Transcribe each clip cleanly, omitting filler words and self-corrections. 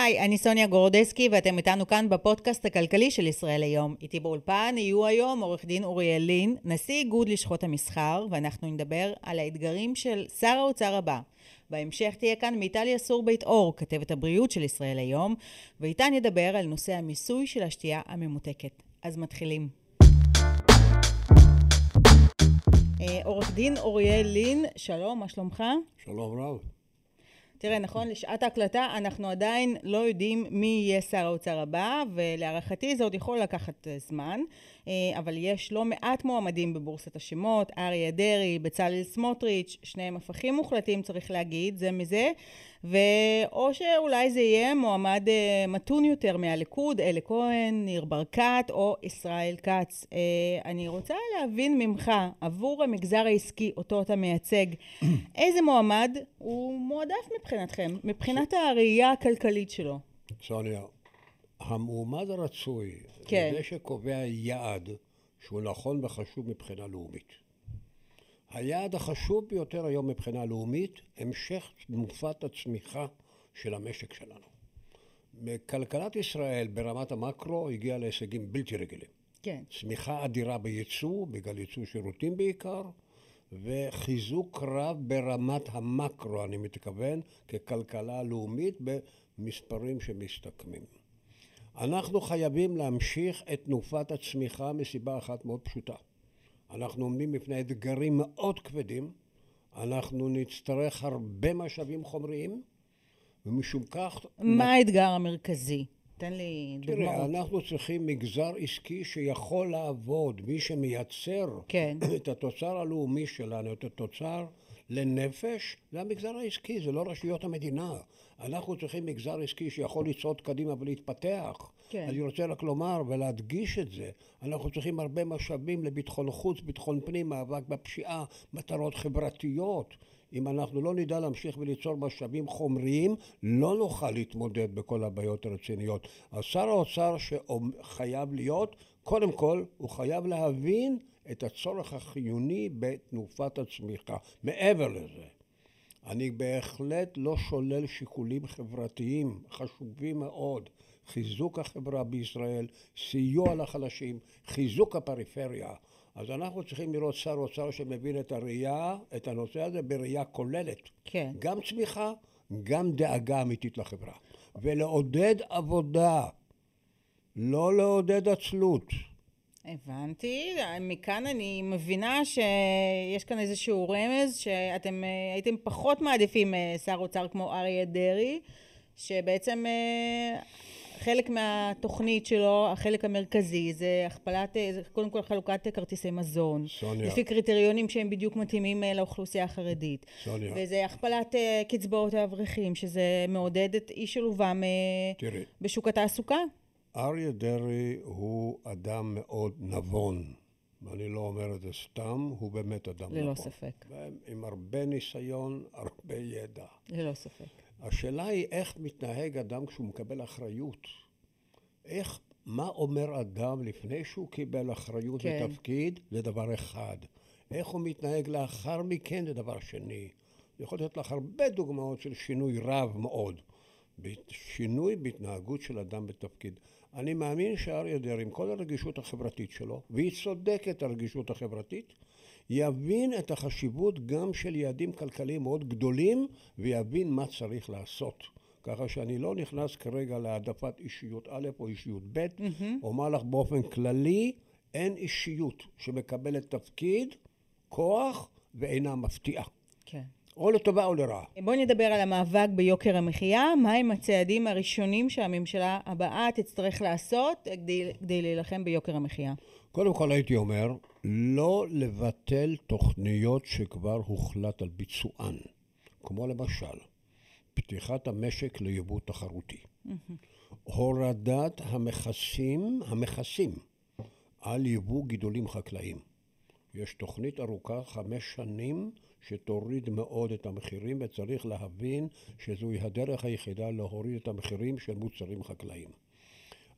היי, אני סוניה גורודסקי ואתם איתנו כאן בפודקאסט הכלכלי של ישראל היום. איתי באולפן יהיו היום עורך דין אוריאל לין, נשיא איגוד לשכות המסחר, ואנחנו נדבר על האתגרים של שר האוצר הבא. בהמשך תהיה כאן מיטל יסעור בית אור, כתבת הבריאות של ישראל היום, ואיתה נדבר על נושא המיסוי של השתייה הממותקת. אז מתחילים. עורך דין אוריאל לין, שלום, מה שלומך? שלום רב. תראה, נכון, לשעת ההקלטה אנחנו עדיין לא יודעים מי יהיה שר האוצר הבא, ולהערכתי זה עוד יכול לקחת זמן, אבל יש לא מעט מועמדים בבורסת השמות, אריה דרעי, בצליל סמוטריץ', שניהם הפכים מוחלטים צריך להגיד, זה מזה, ואו שאולי זה יהיה מועמד מתון יותר מהליכוד, אלי כהן, נרבר קאט או ישראל קאץ. אני רוצה להבין ממך, עבור המגזר העסקי, אותו אתה מייצג, איזה מועמד הוא מועדף מבחינתכם, מבחינת הראייה הכלכלית שלו? סוניה, המועמד הרצוי, כן. זה שקובע יעד שהוא נכון וחשוב מבחינה לאומית. היעד החשוב ביותר היום מבחינה לאומית, המשך תנופת הצמיחה של המשק שלנו. כלכלת ישראל ברמת המקרו הגיעה להישגים בלתי רגילים. כן. צמיחה אדירה בייצוא, בגלל ייצוא שירותים בעיקר, וחיזוק רב ברמת המקרו, אני מתכוון, ככלכלה לאומית במספרים שמסתכמים. אנחנו חייבים להמשיך את תנופת הצמיחה מסיבה אחת מאוד פשוטה. אנחנו עומדים בפני אתגרים מאוד כבדים, אנחנו נצטרך הרבה משאבים חומריים, ומשום כך... מה האתגר המרכזי? תן לי דוגמאות. תראה, אנחנו צריכים מגזר עסקי שיכול לעבוד, מי שמייצר כן. את התוצר הלאומי שלנו, את התוצר לנפש, זה המגזר העסקי, זה לא רשויות המדינה. אנחנו צריכים מגזר עסקי שיכול לצעוד קדימה ולהתפתח. כן. אני רוצה רק לומר ולהדגיש את זה. אנחנו צריכים הרבה משאבים לביטחון חוץ, ביטחון פנים, מאבק בפשיעה, מטרות חברתיות. אם אנחנו לא נדע להמשיך וליצור משאבים חומריים, לא נוכל להתמודד בכל הבעיות הרציניות. שר האוצר שחייב להיות, קודם כל, הוא חייב להבין את הצורך החיוני בתנופת הצמיחה. מעבר לזה, אני בהחלט לא שולל שיקולים חברתיים חשובים מאוד. חיזוק החברה בישראל, סיוע לחלשים, חיזוק הפריפריה. אז אנחנו צריכים לראות שר אוצר שמבין את הראייה, את הנושא הזה בראייה כוללת. כן. גם צמיחה, גם דאגה אמיתית לחברה. ולעודד עבודה, לא לעודד עצלות. הבנתי, מכאן אני מבינה שיש כאן איזשהו רמז שאתם הייתם פחות מעדיפים שר אוצר כמו אריה דרעי, שבעצם חלק מהתוכנית שלו, החלק המרכזי, זה הכפלת, קודם כל חלוקת כרטיסי מזון, סוניה. לפי קריטריונים שהם בדיוק מתאימים לאוכלוסייה החרדית. סוניה. וזה הכפלת קצבאות האברכים, שזה מעודד את אי שלובם בשוק התעסוקה. אריה דרעי הוא אדם מאוד נבון, ואני לא אומר את זה סתם, הוא באמת אדם נבון. ללא ספק. עם הרבה ניסיון, הרבה ידע. ללא ספק. השאלה היא איך מתנהג אדם כשהוא מקבל אחריות. איך, מה אומר אדם לפני שהוא קיבל אחריות לתפקיד? זה דבר אחד. איך הוא מתנהג לאחר מכן? זה דבר שני. אני יכול לתת לך הרבה דוגמאות של שינוי רב מאוד. שינוי בהתנהגות של אדם בתפקיד. אני מאמין שאריה דרעי, עם כל הרגישות החברתית שלו, והיא צודקת הרגישות החברתית, יבין את החשיבות גם של יעדים כלכליים מאוד גדולים, ויבין מה צריך לעשות. ככה שאני לא נכנס כרגע להעדפת אישיות א' או אישיות ב', אומר לך באופן כללי, אין אישיות שמקבלת תפקיד, כוח ואינה מפתיעה. כן. או לטובה או לרעה. בואו נדבר על המאבק ביוקר המחיה. מהם הצעדים הראשונים שהממשלה הבאה תצטרך לעשות כדי להילחם ביוקר המחיה? קודם כל הייתי אומר, לא לבטל תוכניות שכבר הוחלט על ביצוען. כמו למשל, פתיחת המשק ליבוא תחרותי. הורדת המכסים על יבוא גידולים חקלאיים. יש תוכנית ארוכה 5 שנים שתוריד מאוד את המחירים, וצריך להבין שזוהי הדרך היחידה להוריד את המחירים של מוצרים חקלאיים.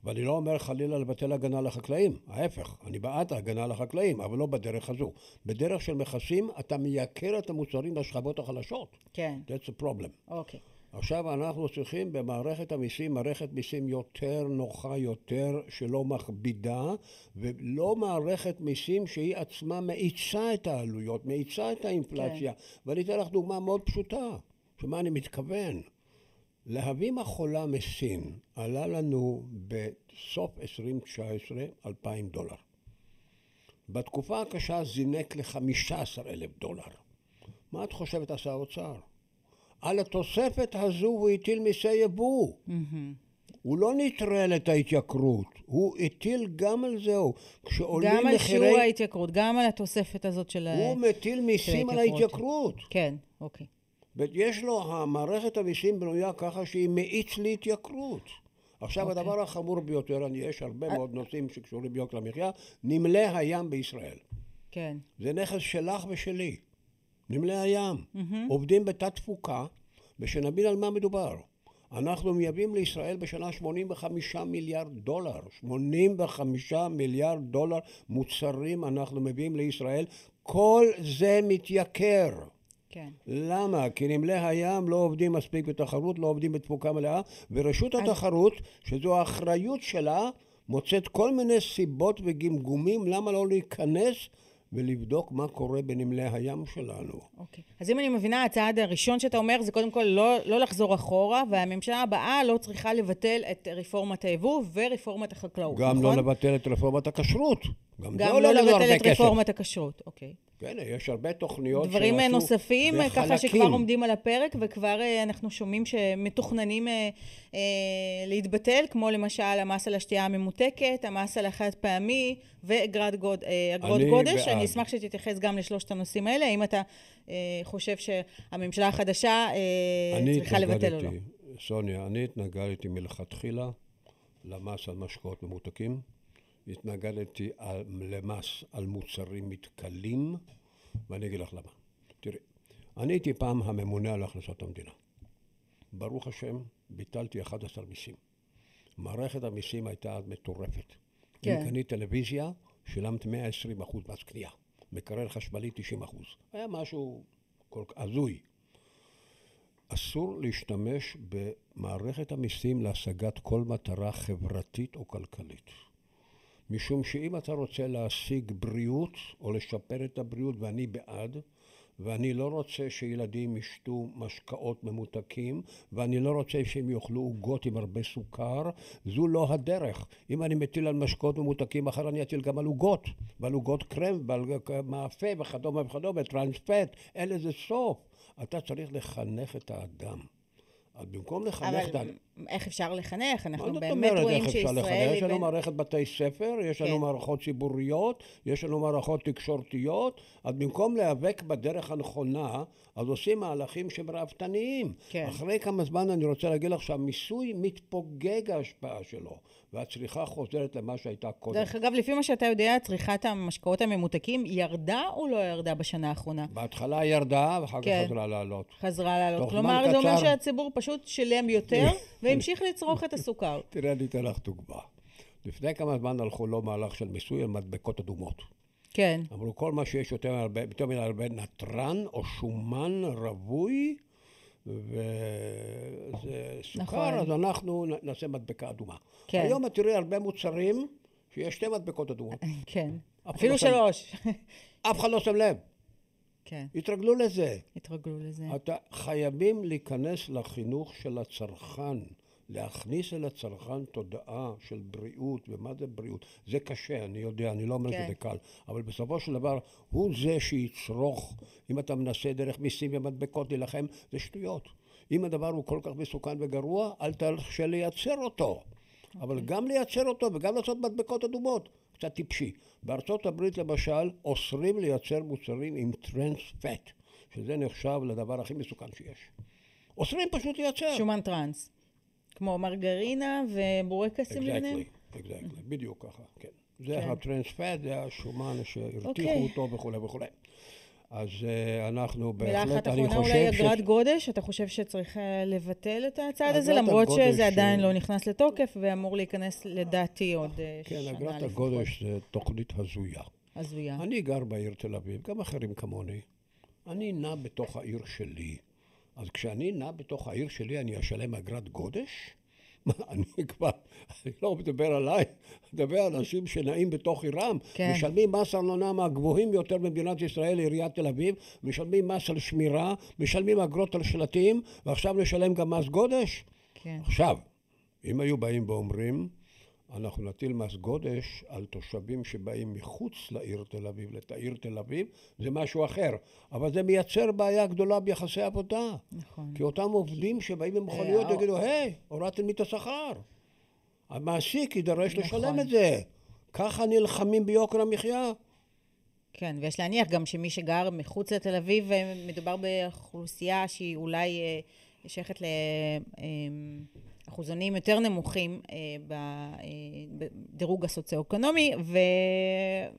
ואני לא אומר חלילה לבטל הגנה לחקלאים, ההפך, אני בעד ההגנה לחקלאים, אבל לא בדרך הזו. בדרך של מכסים אתה מייקר את המוצרים לשכבות החלשות. כן. That's a problem. אוקיי. עכשיו אנחנו צריכים במערכת המיסים, מערכת מיסים יותר נוחה, יותר שלא מכבידה, ולא מערכת מיסים שהיא עצמה מאיצה את העלויות, מאיצה את האינפלציה. כן. ואני אתן לך דוגמה מאוד פשוטה, שמה אני מתכוון. להביא מחולה מסין עלה לנו בסוף 2019 $2,000. בתקופה הקשה זינק ל$15,000. מה את חושבת עשה האוצר? על התוספת הזו הוא הטיל מיסי יבוא. הוא לא נטרל את ההתייקרות, הוא הטיל גם על זהו. גם על שיעור ההתייקרות, גם על התוספת הזאת של ההתייקרות. הוא מטיל מיסים על ההתייקרות. כן, אוקיי. ויש לו, המערכת המיסים בנויה ככה שהיא מאיץ להתייקרות. עכשיו הדבר החמור ביותר, יש הרבה מאוד נושאים שקשורים ביוקר המחיה, נמלי הים בישראל. כן. זה נכס שלך ושלי. נמלי הים, עובדים בתת תפוקה, ושנבין על מה מדובר. אנחנו מייבאים לישראל בשנה $85 מיליארד, $85 מיליארד מוצרים אנחנו מביאים לישראל, כל זה מתייקר. כן. למה? כי נמלי הים לא עובדים מספיק בתחרות, לא עובדים בתפוקה מלאה, ורשות התחרות, שזו האחריות שלה, מוצאת כל מיני סיבות וגמגומים למה לא להיכנס, ולבדוק מה קורה בנמלי הים שלנו. אוקיי. אז אם אני מבינה, הצעד הראשון שאתה אומר, זה קודם כל לא לחזור אחורה, והממשלה הבאה לא צריכה לבטל את רפורמת היבוא ורפורמת החקלאות, נכון? גם לא לבטל את רפורמת הכשרות. גם לא לבטל את רפורמת הכשרות, אוקיי. כן, יש הרבה תוכניות שעשו. דברים נוספים, ככה שכבר עומדים על הפרק, וכבר אנחנו שומעים שמתוכננים להתבטל, כמו למשל המס על השתייה הממותקת, המס על החד פעמי, ואגרת גודש. אני אשמח שתתייחס גם לשלושת הנושאים האלה, אם אתה חושב שהממשלה החדשה צריכה לבטל או לא. סוניה, אני התנגדתי מלכתחילה למס על משקאות ממותקים, התנגדתי למס על מוצרים מתכלים, ואני אגיד לך למה. תראי, אני הייתי פעם הממונה על הכנסות המדינה. ברוך השם, ביטלתי 11 מיסים. מערכת המיסים הייתה עד מטורפת. כן. אם קנית טלוויזיה, שילמת 120% מס קנייה. מקרר חשמלי 90%. היה משהו כל כך הזוי. אסור להשתמש במערכת המיסים להשגת כל מטרה חברתית או כלכלית. משום שאם אתה רוצה להשיג בריאות או לשפר את הבריאות, ואני בעד, ואני לא רוצה שילדים ישתו משקאות ממותקים, ואני לא רוצה שהם יאכלו עוגות עם הרבה סוכר, זו לא הדרך. אם אני מטיל על משקאות ממותקים, אחר אני אטיל גם על עוגות, ועל עוגות קרם, ועל מאפה וכדומה וכדומה, טרנספט, אין לזה סוף. אתה צריך לחנך את האדם. במקום לחנך... אבל איך אפשר לחנך? אנחנו באמת רואים שישראל... יש לנו מערכת בתי ספר, יש לנו מערכות ציבוריות, יש לנו מערכות תקשורתיות, אז במקום להיאבק בדרך הנכונה, אז עושים מהלכים שמראוותניים. אחרי כמה זמן אני רוצה להגיד לך שהמיסוי מתפוגג ההשפעה שלו, והצריכה חוזרת למה שהייתה קודם. דרך אגב, לפי מה שאתה יודע, צריכת המשקאות הממותקים ירדה או לא ירדה בשנה האחרונה? בהתחלה ירדה, ואחר כך חזרה לעלות. חזרה לעלות. כלומר, זה אומר שהציבור פשוט שילם יותר, והמשיך לצרוך את הסוכר. תראה, אני אתן לך דוגמה. לפני כמה זמן הלכו לא מהלך של מיסוי על מדבקות אדומות. כן. אמרו, כל מה שיש יותר מן הרבה נטרן או שומן רווי, וזה סוכר, אז אנחנו נעשה מדבקה אדומה. היום את תראי הרבה מוצרים שיש שתי מדבקות אדומות. כן. אפילו 3. אף אחד לא שם לב. כן. התרגלו לזה. אתה חייבים להיכנס לחינוך של הצרכן, להכניס אל הצרכן תודעה של בריאות, ומה זה בריאות? זה קשה, אני יודע, אני לא אומר שזה קל, אבל בסופו של דבר, הוא זה שיצרוך, אם אתה מנסה דרך מיסים ומדבקות להילחם, זה שטויות. אם הדבר הוא כל כך מסוכן וגרוע, אל תרשה לייצר אותו. אבל גם לייצר אותו וגם לעשות מדבקות אדומות. קצת טיפשי. בארצות הברית למשל, אוסרים לייצר מוצרים עם טרנספט, שזה נחשב לדבר הכי מסוכן שיש. אוסרים פשוט לייצר. שומן טרנס. כמו מרגרינה ובורקסים למיניהם? Exactly. בדיוק ככה, כן. זה הטרנספט, זה השומן שהרתיחו אותו וכו' וכו'. אז אנחנו בהחלט, אני חושב... מילה אחת אחרונה, אולי אגרת גודש, אתה חושב שצריך לבטל את הצעד הזה, למרות שזה עדיין לא נכנס לתוקף, ואמור להיכנס לדעתי עוד שנה לפחות. כן, אגרת הגודש זה תוכנית הזויה. הזויה. אני גר בעיר תל אביב, גם אחרים כמוני. אני נע בתוך העיר שלי. אז כשאני נע בתוך העיר שלי אני אשלם אגרת גודש? מה, אני כבר, אני לא מדבר עליי, מדבר על אנשים שנעים בתוך עירם, כן. משלמים מס ארנונה מהגבוהים יותר במדינת ישראל, עיריית תל אביב, משלמים מס על שמירה, משלמים אגרות על שלטים, ועכשיו נשלם גם מס גודש? כן. עכשיו, אם היו באים ואומרים, אנחנו נטיל מס גודש על תושבים שבאים מחוץ לעיר תל אביב, לתעיר תל אביב, זה משהו אחר. אבל זה מייצר בעיה גדולה ביחסי עבודה. נכון. כי אותם עובדים שבאים במכוניות יגידו, היי, הורדתם לי את השכר. המעסיק יידרש לשלם את זה. ככה נלחמים ביוקר המחיה. כן, ויש להניח גם שמי שגר מחוץ לתל אביב, מדובר באוכלוסייה שהיא אולי שייכת אחוזונים יותר נמוכים בדירוג הסוציו-אקונומי,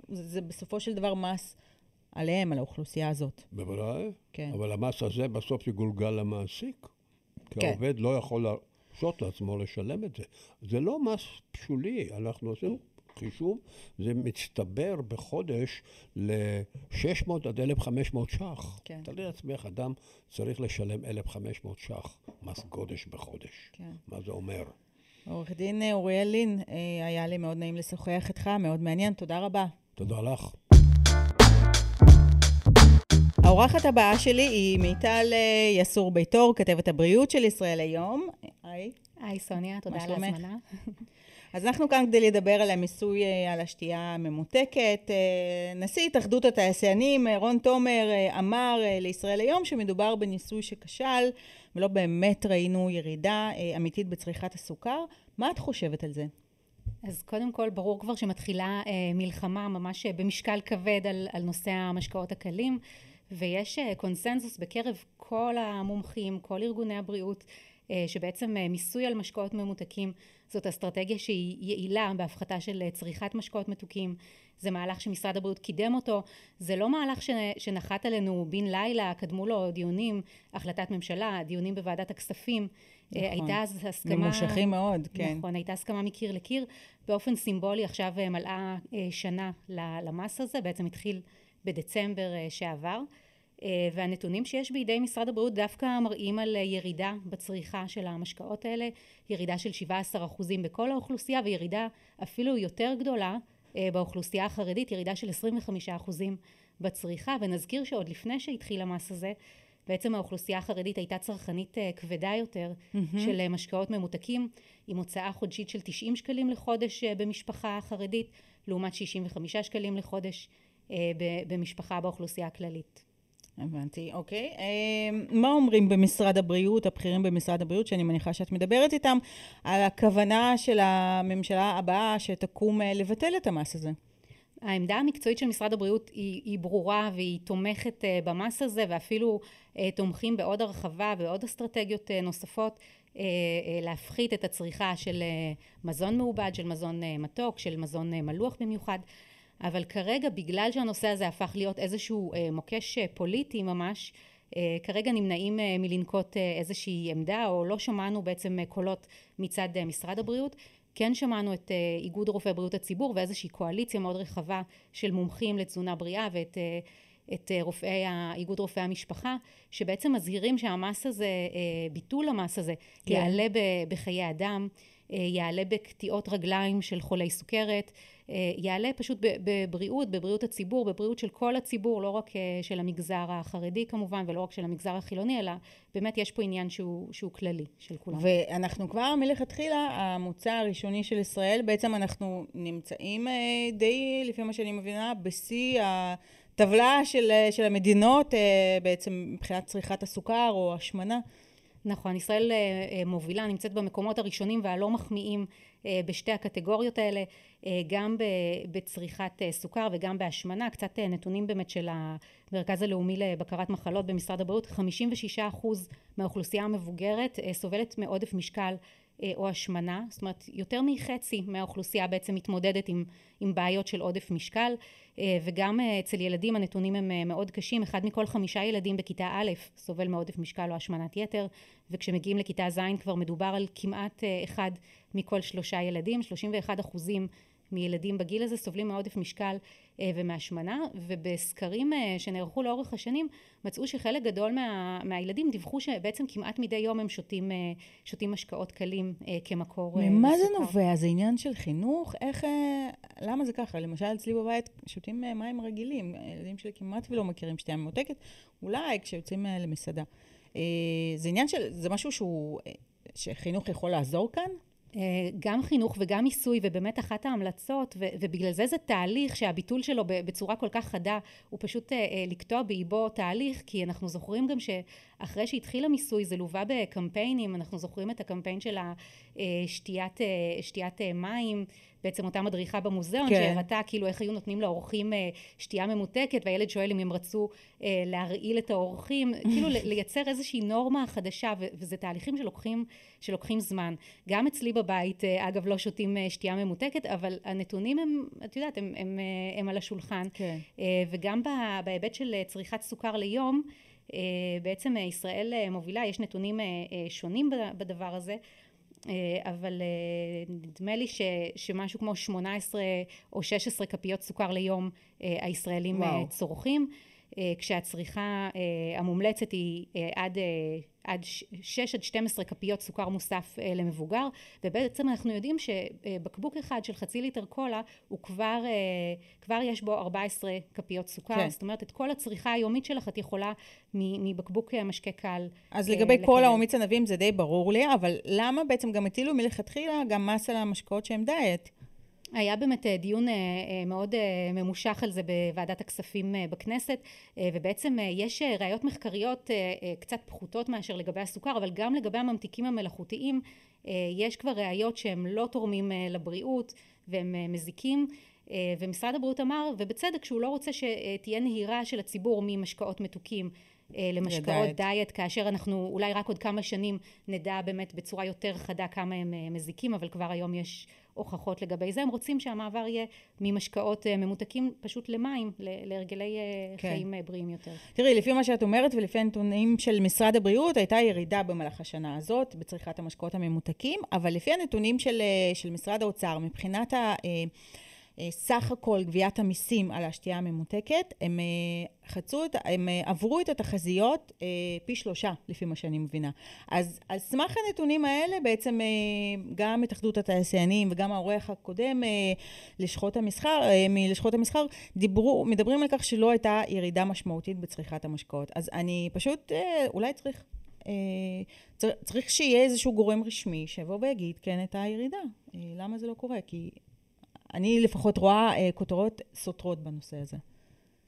וזה בסופו של דבר מס עליהם, על האוכלוסייה הזאת. בוודאי, כן. אבל המס הזה בסוף יגולגל למעסיק, כי כן. העובד לא יכול להרשות לעצמו לשלם את זה. זה לא מס שולי, אנחנו עושים חישוב, זה מצטבר בחודש ל-600 עד 1,500 ש"ח. כן. תארי לעצמך, אדם צריך לשלם 1,500 ש"ח מס גודש בחודש. כן. מה זה אומר? עו"ד אוריאל לין, היה לי מאוד נעים לשוחח איתך, מאוד מעניין, תודה רבה. תודה לך. האורחת הבאה שלי היא מיטל יסעור בית אור, כתבת הבריאות של ישראל היום. היי. היי סוניה, תודה על ההזמנה. אז אנחנו כאן כדי לדבר על המיסוי על השתייה הממותקת. נשיא התאחדות התעשיינים, רון תומר, אמר לישראל היום שמדובר בניסוי שכשל, ולא באמת ראינו ירידה אמיתית בצריכת הסוכר. מה את חושבת על זה? אז קודם כל ברור כבר שמתחילה מלחמה ממש במשקל כבד על נושא המשקאות הקלים, ויש קונסנזוס בקרב כל המומחים, כל ארגוני הבריאות, שבעצם מיסוי על משקאות ממותקים זאת אסטרטגיה שהיא יעילה בהפחתה של צריכת משקאות מתוקים. זה מהלך שמשרד הבריאות קידם אותו, זה לא מהלך שנחת עלינו בן לילה, קדמו לו דיונים, החלטת ממשלה, דיונים בוועדת הכספים, נכון. הייתה אז הסכמה, ממושכים מאוד, כן. נכון, הייתה הסכמה מקיר לקיר, באופן סימבולי עכשיו מלאה שנה למס הזה, בעצם התחיל בדצמבר שעבר. והנתונים שיש בידי משרד הבריאות דווקא מראים על ירידה בצריכה של המשקאות האלה, ירידה של 17% בכל האוכלוסייה, וירידה אפילו יותר גדולה באוכלוסייה החרדית, ירידה של 25% בצריכה. ונזכיר שעוד לפני שהתחיל המס הזה, בעצם האוכלוסייה החרדית הייתה צרכנית כבדה יותר של משקאות ממותקים, עם הוצאה חודשית של 90 שקלים לחודש במשפחה החרדית, לעומת 65 שקלים לחודש במשפחה באוכלוסייה הכללית. הבנתי, אוקיי. מה אומרים במשרד הבריאות, הבכירים במשרד הבריאות, שאני מניחה שאת מדברת איתם, על הכוונה של הממשלה הבאה שתקום לבטל את המס הזה? העמדה המקצועית של משרד הבריאות היא ברורה, והיא תומכת במס הזה, ואפילו תומכים בעוד הרחבה ועוד אסטרטגיות נוספות, להפחית את הצריכה של מזון מעובד, של מזון מתוק, של מזון מלוח במיוחד. אבל כרגע, בגלל שהנושא הזה הפך להיות איזשהו מוקש פוליטי ממש, כרגע נמנעים מלנקוט איזושהי עמדה, או לא שמענו בעצם קולות מצד משרד הבריאות. כן שמענו את איגוד רופאי בריאות הציבור ואיזושהי קואליציה מאוד רחבה של מומחים לתזונה בריאה, ואת רופאי איגוד רופאי המשפחה, שבעצם מזהירים שהמס הזה, ביטול המס הזה, כן. יעלה בחיי אדם, יעלה בקטיעות רגליים של חולי סוכרת, יעלה פשוט בבריאות, בבריאות הציבור, בבריאות של כל הציבור, לא רק של המגזר החרדי כמובן, ולא רק של המגזר החילוני, אלא באמת יש פה עניין שהוא כללי של כולם. ואנחנו כבר מלכתחילה, המוצא הראשוני של ישראל, בעצם אנחנו נמצאים די, לפי מה שאני מבינה, בשיא הטבלה של המדינות, בעצם מבחינת צריכת הסוכר או השמנה. נכון, ישראל מובילה, נמצאת במקומות הראשונים והלא מחמיאים בשתי הקטגוריות האלה, גם בצריכת סוכר וגם בהשמנה. קצת נתונים באמת של המרכז הלאומי לבקרת מחלות במשרד הבריאות, 56% מהאוכלוסייה המבוגרת סובלת מעודף משקל או השמנה, זאת אומרת יותר מחצי מהאוכלוסייה בעצם מתמודדת עם בעיות של עודף משקל, וגם אצל ילדים הנתונים הם מאוד קשים, 1 מכל 5 ילדים בכיתה א' סובל מעודף משקל או השמנת יתר, וכשמגיעים לכיתה ז' כבר מדובר על כמעט 1 מכל 3 ילדים, 31% מילדים בגיל הזה סובלים מעודף משקל ומהשמנה, ובסקרים שנערכו לאורך השנים מצאו שחלק גדול מהילדים דיווחו שבעצם כמעט מדי יום הם שותים משקאות קלים כמקור. ממה זה נובע? זה עניין של חינוך? איך, למה זה ככה? למשל אצלי בבית שותים מים רגילים, הילדים שלי כמעט ולא מכירים שתייה ממותקת, אולי כשיוצאים למסעדה. זה עניין של, זה משהו שהוא, שחינוך יכול לעזור כאן? גם חינוך וגם מיסוי, ובאמת אחת ההמלצות, ובגלל זה זה תהליך שהביטול שלו בצורה כל כך חדה, הוא פשוט לקטוע באיבו תהליך, כי אנחנו זוכרים גם שאחרי שהתחיל המיסוי, זה לובה בקמפיינים, אנחנו זוכרים את הקמפיין של שתיית מים, בעצם אותה מדריכה במוזיאון, שהראתה כאילו איך היו נותנים לאורחים שתייה ממותקת, והילד שואל אם הם רצו להרעיל את האורחים, כאילו לייצר איזושהי נורמה חדשה, וזה תהליכים שלוקחים זמן. גם אצלי בבית, אגב, לא שותים שתייה ממותקת, אבל הנתונים הם, את יודעת, הם על השולחן. וגם בהיבט של צריכת סוכר ליום, בעצם ישראל מובילה, יש נתונים שונים בדבר הזה, אבל נדמה לי שמשהו כמו 18 או 16 כפיות סוכר ליום הישראלים צורכים, כשהצריכה המומלצת היא עד 6 עד 12 כפיות סוכר מוסף למבוגר, ובעצם אנחנו יודעים שבקבוק אחד של חצי ליטר קולה הוא כבר יש בו 14 כפיות סוכר, כן. זאת אומרת את כל הצריכה היומית שלך את יכולה מבקבוק משקה קל. אז לגבי קולה או מיץ ענבים זה די ברור לי, אבל למה בעצם גם הטילו מלכתחילה גם מס על המשקאות שהם דיאט? היה באמת דיון מאוד ממושך על זה בוועדת הכספים בכנסת, ובעצם יש ראיות מחקריות קצת פחותות מאשר לגבי הסוכר, אבל גם לגבי הממתיקים המלאכותיים יש כבר ראיות שהם לא תורמים לבריאות והם מזיקים, ומשרד הבריאות אמר, ובצדק, שהוא לא רוצה שתהיה נהירה של הציבור ממשקאות מתוקים למשקאות דיאט, כאשר אנחנו אולי רק עוד כמה שנים נדע באמת בצורה יותר חדה כמה הם מזיקים, אבל כבר היום יש הוכחות לגבי זה. הם רוצים שהמעבר יהיה ממשקאות ממותקים פשוט למים, להרגלי חיים בריאים יותר. תראי, לפי מה שאת אומרת ולפי הנתונים של משרד הבריאות, הייתה ירידה במהלך השנה הזאת בצריכת המשקאות הממותקים, אבל לפי הנתונים של משרד האוצר, מבחינת סך הכל גביית המיסים על השתייה הממותקת, הם עברו את התחזיות פי 3, לפי מה שאני מבינה. אז על סמך הנתונים האלה, בעצם גם התאחדות התעשיינים וגם העורך הקודם לשכות המסחר, מדברים על כך שלא הייתה ירידה משמעותית בצריכת המשקאות. אז אני פשוט, אולי צריך שיהיה איזשהו גורם רשמי שיבוא ויגיד, כן, הייתה ירידה. למה זה לא קורה? כי אני לפחות רואה כותרות סותרות בנושא הזה.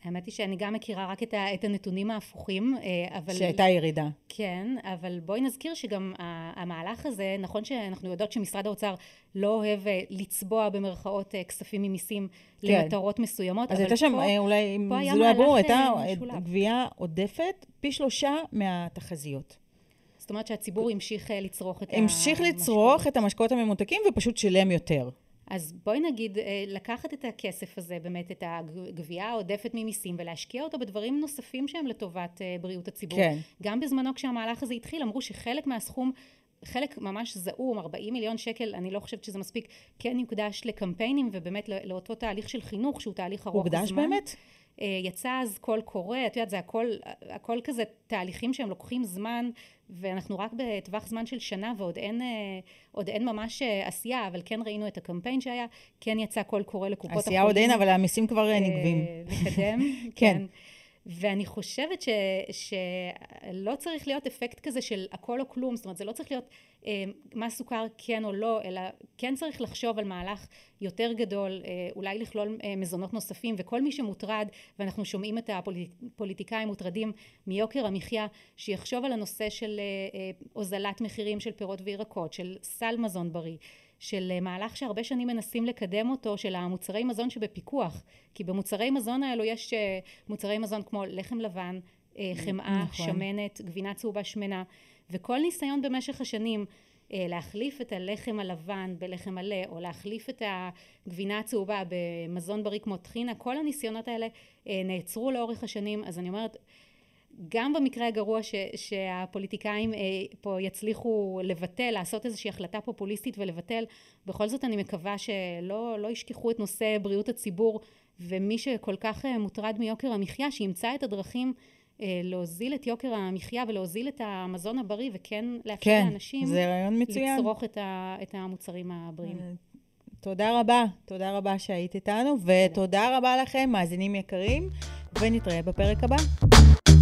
האמת היא שאני גם מכירה רק את הנתונים ההפוכים, אבל שהייתה ירידה. כן, אבל בואי נזכיר שגם המהלך הזה, נכון שאנחנו יודעות שמשרד האוצר לא אוהב לצבוע במרכאות כספים ממיסים למטרות מסוימות, אז הייתה שם, אולי זה לא עבור, הייתה גבייה עודפת פי 3 מהתחזיות. זאת אומרת שהציבור המשיך לצרוך את המשקאות הממותקים ופשוט שילם יותר. אז בואי נגיד, לקחת את הכסף הזה, באמת את הגבייה העודפת ממיסים, ולהשקיע אותו בדברים נוספים שהם לטובת בריאות הציבור. כן. גם בזמנו כשהמהלך הזה התחיל, אמרו שחלק מהסכום, חלק ממש זעום, 40 מיליון שקל, אני לא חושבת שזה מספיק, כן יוקדש לקמפיינים, ובאמת לאותו תהליך של חינוך, שהוא תהליך ארוך הזמן. הוקדש באמת? יצא אז קול קורא, את יודעת, זה הכל כזה תהליכים שהם לוקחים זמן, ואנחנו רק בטווח זמן של שנה, ועוד אין ממש עשייה, אבל כן ראינו את הקמפיין שהיה, כן יצא קול קורא לקופות החולים. עשייה עוד אין, אבל המסים כבר נגבים. לקדם, כן. ואני חושבת שלא צריך להיות אפקט כזה של הכל או כלום, זאת אומרת, זה לא צריך להיות מה סוכר כן או לא, אלא כן צריך לחשוב על מהלך יותר גדול, אולי לכלול מזונות נוספים, וכל מי שמוטרד, ואנחנו שומעים את הפוליטיקאים מוטרדים מיוקר המחיה, שיחשוב על הנושא של הוזלת מחירים של פירות וירקות, של סל מזון בריא, של מהלך שהרבה שנים מנסים לקדם אותו, של המוצרי מזון שבפיקוח, כי במוצרי מזון האלו יש מוצרי מזון כמו לחם לבן, חמאה, נכון. שמנת, גבינה צהובה שמנה, וכל ניסיון במשך השנים להחליף את הלחם הלבן בלחם מלא, או להחליף את הגבינה הצהובה במזון בריא כמו טחינה, כל הניסיונות האלה נעצרו לאורך השנים. אז אני אומרת, גם במקרה הגרוע שהפוליטיקאים פה יצליחו לבטל, לעשות איזושהי החלטה פופוליסטית ולבטל, בכל זאת אני מקווה שלא ישכחו את נושא בריאות הציבור, ומי שכל כך מוטרד מיוקר המחיה, שימצא את הדרכים להוזיל את יוקר המחיה ולהוזיל את המזון הבריא, וכן לאפשר לאנשים לצרוך את המוצרים הבריאים. תודה רבה, תודה רבה שהיית איתנו, ותודה רבה לכם, מאזינים יקרים, ונתראה בפרק הבא.